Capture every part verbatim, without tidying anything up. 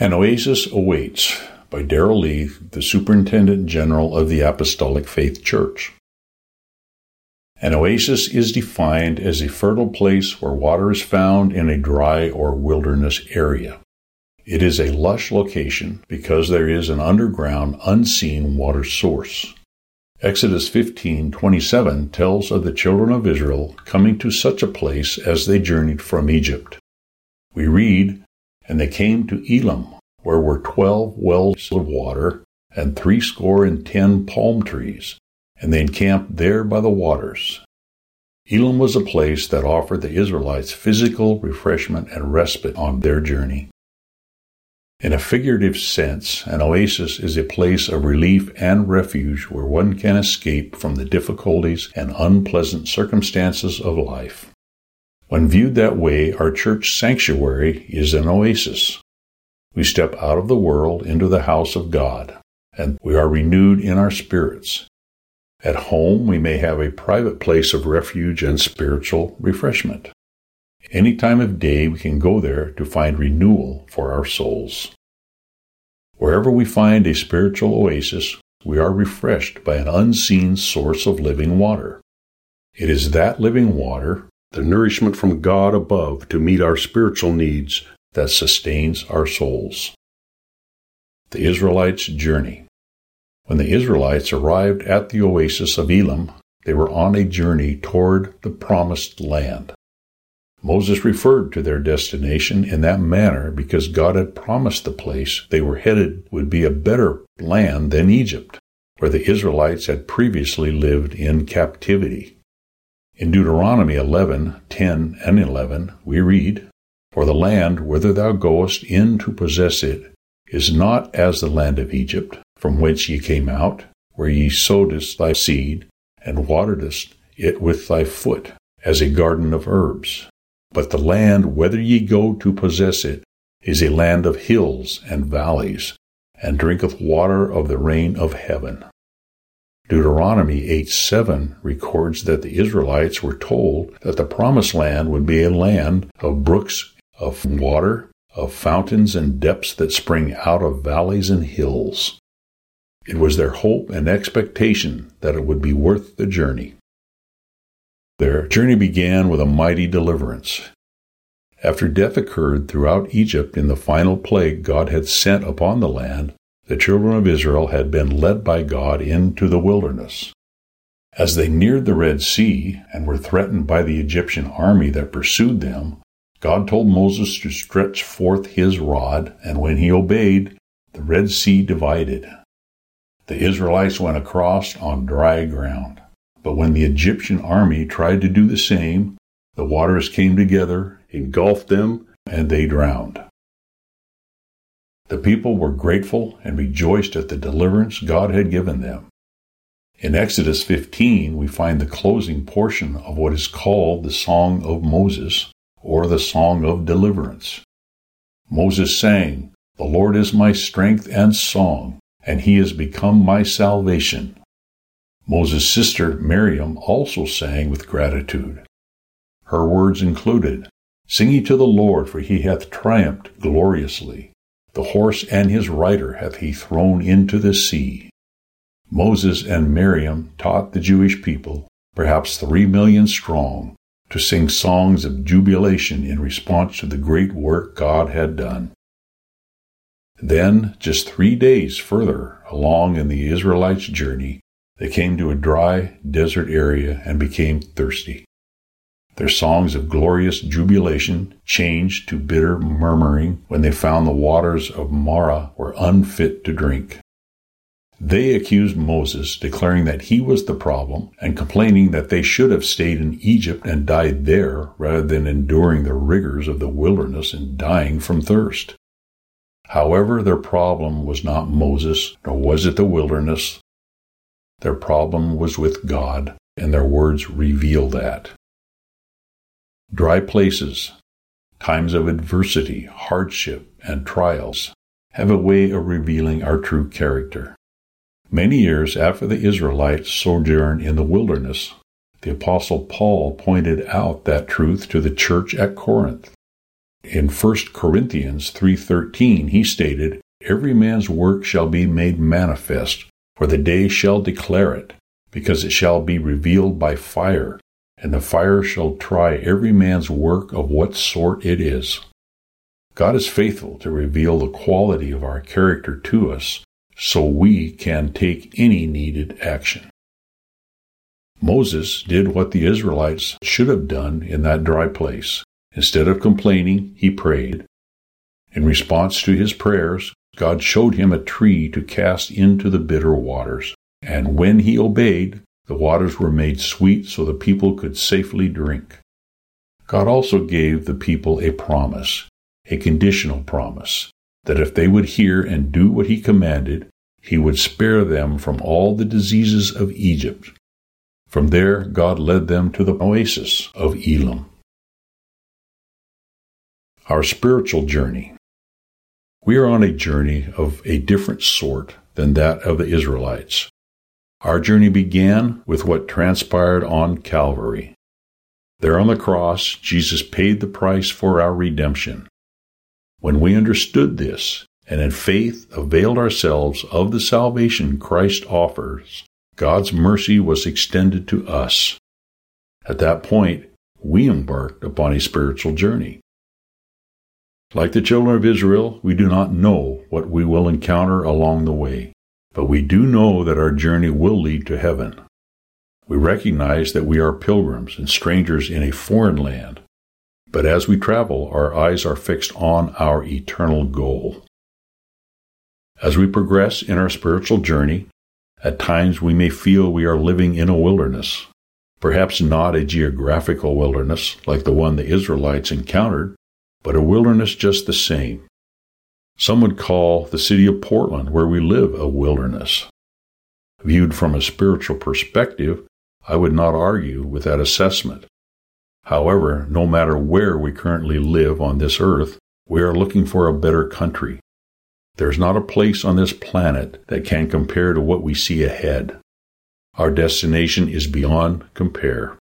An Oasis Awaits by Darrell Lee, the Superintendent General of the Apostolic Faith Church. An oasis is defined as a fertile place where water is found in a dry or wilderness area. It is a lush location because there is an underground, unseen water source. Exodus fifteen twenty-seven tells of the children of Israel coming to such a place as they journeyed from Egypt. We read, "And they came to Elim, where were twelve wells of water, and threescore and ten palm trees, and they encamped there by the waters." Elim was a place that offered the Israelites physical refreshment and respite on their journey. In a figurative sense, an oasis is a place of relief and refuge where one can escape from the difficulties and unpleasant circumstances of life. When viewed that way, our church sanctuary is an oasis. We step out of the world into the house of God, and we are renewed in our spirits. At home, we may have a private place of refuge and spiritual refreshment. Any time of day, we can go there to find renewal for our souls. Wherever we find a spiritual oasis, we are refreshed by an unseen source of living water. It is that living water, the nourishment from God above to meet our spiritual needs, that sustains our souls. The Israelites' journey. When the Israelites arrived at the oasis of Elim, they were on a journey toward the promised land. Moses referred to their destination in that manner because God had promised the place they were headed would be a better land than Egypt, where the Israelites had previously lived in captivity. In Deuteronomy eleven ten and eleven, we read, "For the land whither thou goest in to possess it is not as the land of Egypt, from whence ye came out, where ye sowedest thy seed, and wateredest it with thy foot, as a garden of herbs. But the land whither ye go to possess it is a land of hills and valleys, and drinketh water of the rain of heaven." Deuteronomy eight seven records that the Israelites were told that the promised land would be a land of brooks, of water, of fountains and depths that spring out of valleys and hills. It was their hope and expectation that it would be worth the journey. Their journey began with a mighty deliverance. After death occurred throughout Egypt in the final plague God had sent upon the land, the children of Israel had been led by God into the wilderness. As they neared the Red Sea and were threatened by the Egyptian army that pursued them, God told Moses to stretch forth his rod, and when he obeyed, the Red Sea divided. The Israelites went across on dry ground. But when the Egyptian army tried to do the same, the waters came together, engulfed them, and they drowned. The people were grateful and rejoiced at the deliverance God had given them. In Exodus fifteen, we find the closing portion of what is called the Song of Moses, or the Song of Deliverance. Moses sang, "The Lord is my strength and song, and he has become my salvation." Moses' sister Miriam also sang with gratitude. Her words included, "Sing ye to the Lord, for he hath triumphed gloriously. The horse and his rider hath he thrown into the sea." Moses and Miriam taught the Jewish people, perhaps three million strong, to sing songs of jubilation in response to the great work God had done. Then, just three days further along in the Israelites' journey, they came to a dry, desert area and became thirsty. Their songs of glorious jubilation changed to bitter murmuring when they found the waters of Marah were unfit to drink. They accused Moses, declaring that he was the problem, and complaining that they should have stayed in Egypt and died there rather than enduring the rigors of the wilderness and dying from thirst. However, their problem was not Moses, nor was it the wilderness. Their problem was with God, and their words reveal that. Dry places, times of adversity, hardship, and trials have a way of revealing our true character. Many years after the Israelites' sojourn in the wilderness, the Apostle Paul pointed out that truth to the church at Corinth. In First Corinthians three thirteen, he stated, "Every man's work shall be made manifest, for the day shall declare it, because it shall be revealed by fire, and the fire shall try every man's work of what sort it is." God is faithful to reveal the quality of our character to us, so we can take any needed action. Moses did what the Israelites should have done in that dry place. Instead of complaining, he prayed. In response to his prayers, God showed him a tree to cast into the bitter waters, and when he obeyed, the waters were made sweet so the people could safely drink. God also gave the people a promise, a conditional promise, that if they would hear and do what he commanded, he would spare them from all the diseases of Egypt. From there, God led them to the oasis of Elim. Our spiritual journey. We are on a journey of a different sort than that of the Israelites. Our journey began with what transpired on Calvary. There on the cross, Jesus paid the price for our redemption. When we understood this, and in faith availed ourselves of the salvation Christ offers, God's mercy was extended to us. At that point, we embarked upon a spiritual journey. Like the children of Israel, we do not know what we will encounter along the way, but we do know that our journey will lead to heaven. We recognize that we are pilgrims and strangers in a foreign land. But as we travel, our eyes are fixed on our eternal goal. As we progress in our spiritual journey, at times we may feel we are living in a wilderness, perhaps not a geographical wilderness like the one the Israelites encountered, but a wilderness just the same. Some would call the city of Portland, where we live, a wilderness. Viewed from a spiritual perspective, I would not argue with that assessment. However, no matter where we currently live on this earth, we are looking for a better country. There is not a place on this planet that can compare to what we see ahead. Our destination is beyond compare.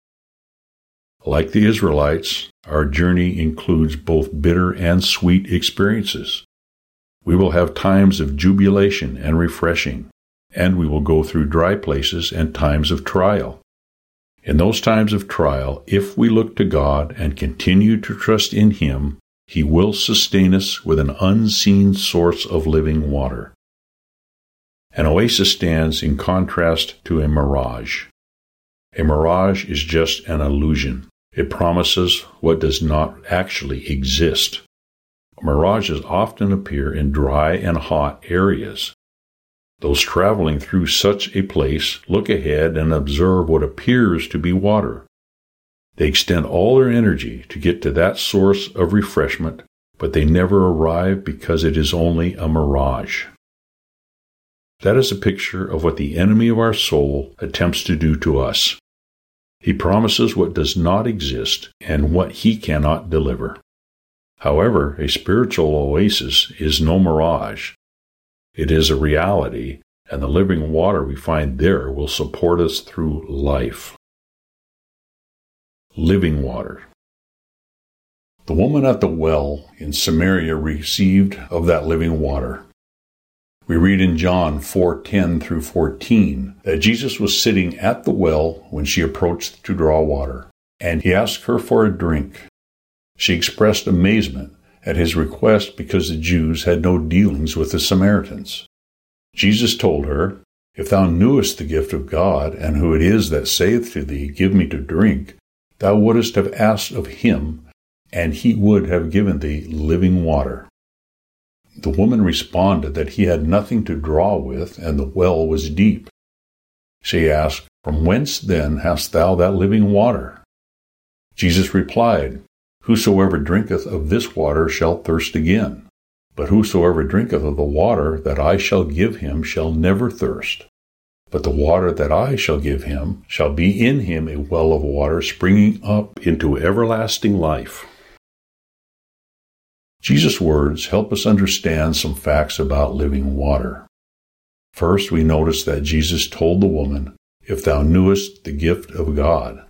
Like the Israelites, our journey includes both bitter and sweet experiences. We will have times of jubilation and refreshing, and we will go through dry places and times of trial. In those times of trial, if we look to God and continue to trust in Him, He will sustain us with an unseen source of living water. An oasis stands in contrast to a mirage. A mirage is just an illusion. It promises what does not actually exist. Mirages often appear in dry and hot areas. Those traveling through such a place look ahead and observe what appears to be water. They extend all their energy to get to that source of refreshment, but they never arrive because it is only a mirage. That is a picture of what the enemy of our soul attempts to do to us. He promises what does not exist and what he cannot deliver. However, a spiritual oasis is no mirage. It is a reality, and the living water we find there will support us through life. Living water. The woman at the well in Samaria received of that living water. We read in John four ten through fourteen that Jesus was sitting at the well when she approached to draw water, and he asked her for a drink. She expressed amazement at his request because the Jews had no dealings with the Samaritans. Jesus told her, "If thou knewest the gift of God, and who it is that saith to thee, Give me to drink, thou wouldest have asked of him, and he would have given thee living water." The woman responded that he had nothing to draw with, and the well was deep. She asked, "From whence then hast thou that living water?" Jesus replied, "Whosoever drinketh of this water shall thirst again. But whosoever drinketh of the water that I shall give him shall never thirst. But the water that I shall give him shall be in him a well of water springing up into everlasting life." Jesus' words help us understand some facts about living water. First, we notice that Jesus told the woman, "If thou knewest the gift of God."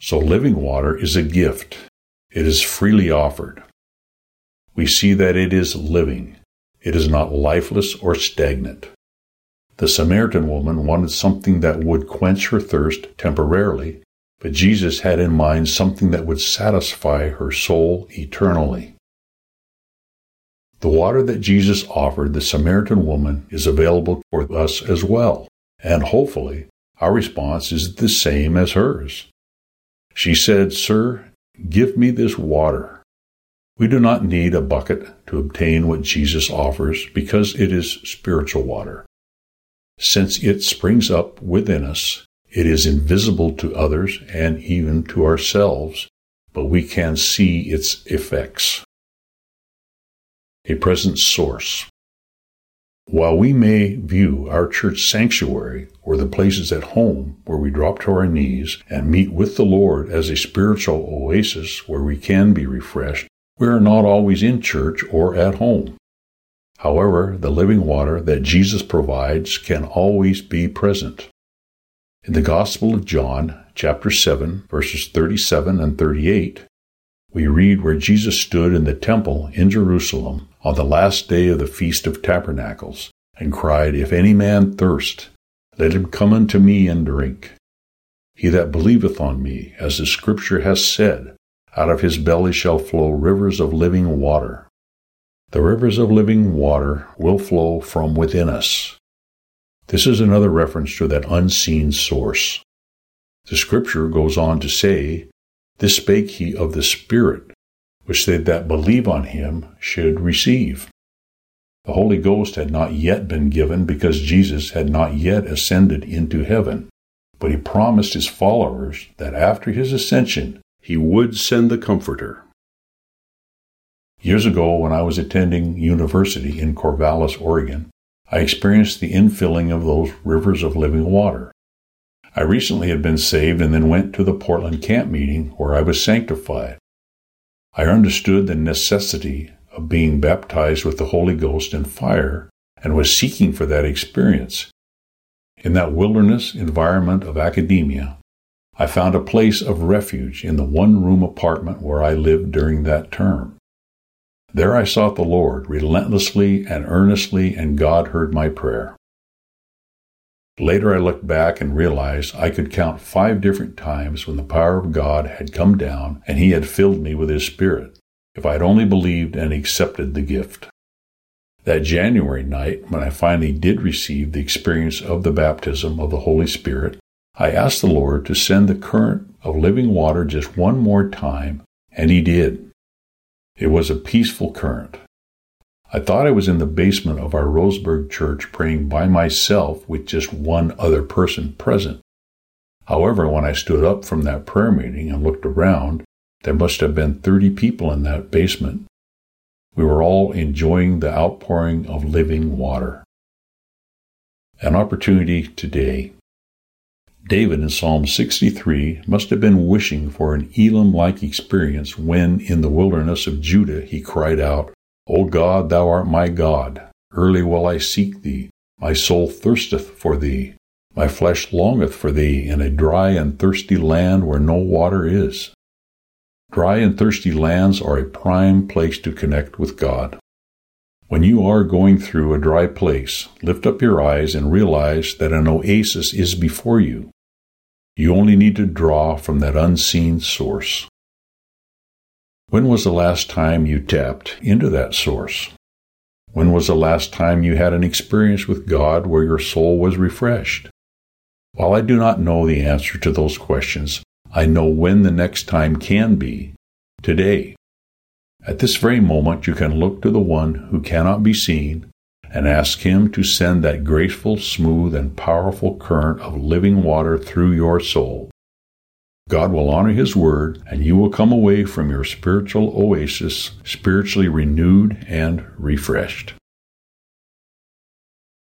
So living water is a gift. It is freely offered. we see that it is living. It is not lifeless or stagnant. The Samaritan woman wanted something that would quench her thirst temporarily, but Jesus had in mind something that would satisfy her soul eternally. The water that Jesus offered the Samaritan woman is available for us as well, and hopefully our response is the same as hers. She said, "Sir, give me this water." We do not need a bucket to obtain what Jesus offers because it is spiritual water. Since it springs up within us, it is invisible to others and even to ourselves, but we can see its effects. A present source. While we may view our church sanctuary or the places at home where we drop to our knees and meet with the Lord as a spiritual oasis where we can be refreshed, we are not always in church or at home. However, the living water that Jesus provides can always be present. In the Gospel of John, chapter seven, verses thirty-seven and thirty-eight, we read where Jesus stood in the temple in Jerusalem on the last day of the Feast of Tabernacles and cried, "If any man thirst, let him come unto me and drink. He that believeth on me, as the Scripture hath said, out of his belly shall flow rivers of living water." The rivers of living water will flow from within us. This is another reference to that unseen source. The Scripture goes on to say, "This spake he of the Spirit, which they that believe on him should receive." The Holy Ghost had not yet been given because Jesus had not yet ascended into heaven, but he promised his followers that after his ascension, he would send the Comforter. Years ago, when I was attending university in Corvallis, Oregon, I experienced the infilling of those rivers of living water. I recently had been saved and then went to the Portland camp meeting where I was sanctified. I understood the necessity of being baptized with the Holy Ghost and fire and was seeking for that experience. In that wilderness environment of academia, I found a place of refuge in the one-room apartment where I lived during that term. There I sought the Lord relentlessly and earnestly, and God heard my prayer. Later I looked back and realized I could count five different times when the power of God had come down and he had filled me with his Spirit, if I had only believed and accepted the gift. That January night, when I finally did receive the experience of the baptism of the Holy Spirit, I asked the Lord to send the current of living water just one more time, and he did. It was a peaceful current. I thought I was in the basement of our Roseburg church praying by myself with just one other person present. However, when I stood up from that prayer meeting and looked around, there must have been thirty people in that basement. We were all enjoying the outpouring of living water. An opportunity today. David in Psalm sixty-three must have been wishing for an Elim-like experience when, in the wilderness of Judah, he cried out, "O God, thou art my God. Early will I seek thee. My soul thirsteth for thee. My flesh longeth for thee in a dry and thirsty land where no water is." Dry and thirsty lands are a prime place to connect with God. When you are going through a dry place, lift up your eyes and realize that an oasis is before you. You only need to draw from that unseen source. When was the last time you tapped into that source? When was the last time you had an experience with God where your soul was refreshed? While I do not know the answer to those questions, I know when the next time can be, today. At this very moment, you can look to the one who cannot be seen and ask him to send that graceful, smooth, and powerful current of living water through your soul. God will honor his word, and you will come away from your spiritual oasis spiritually renewed and refreshed.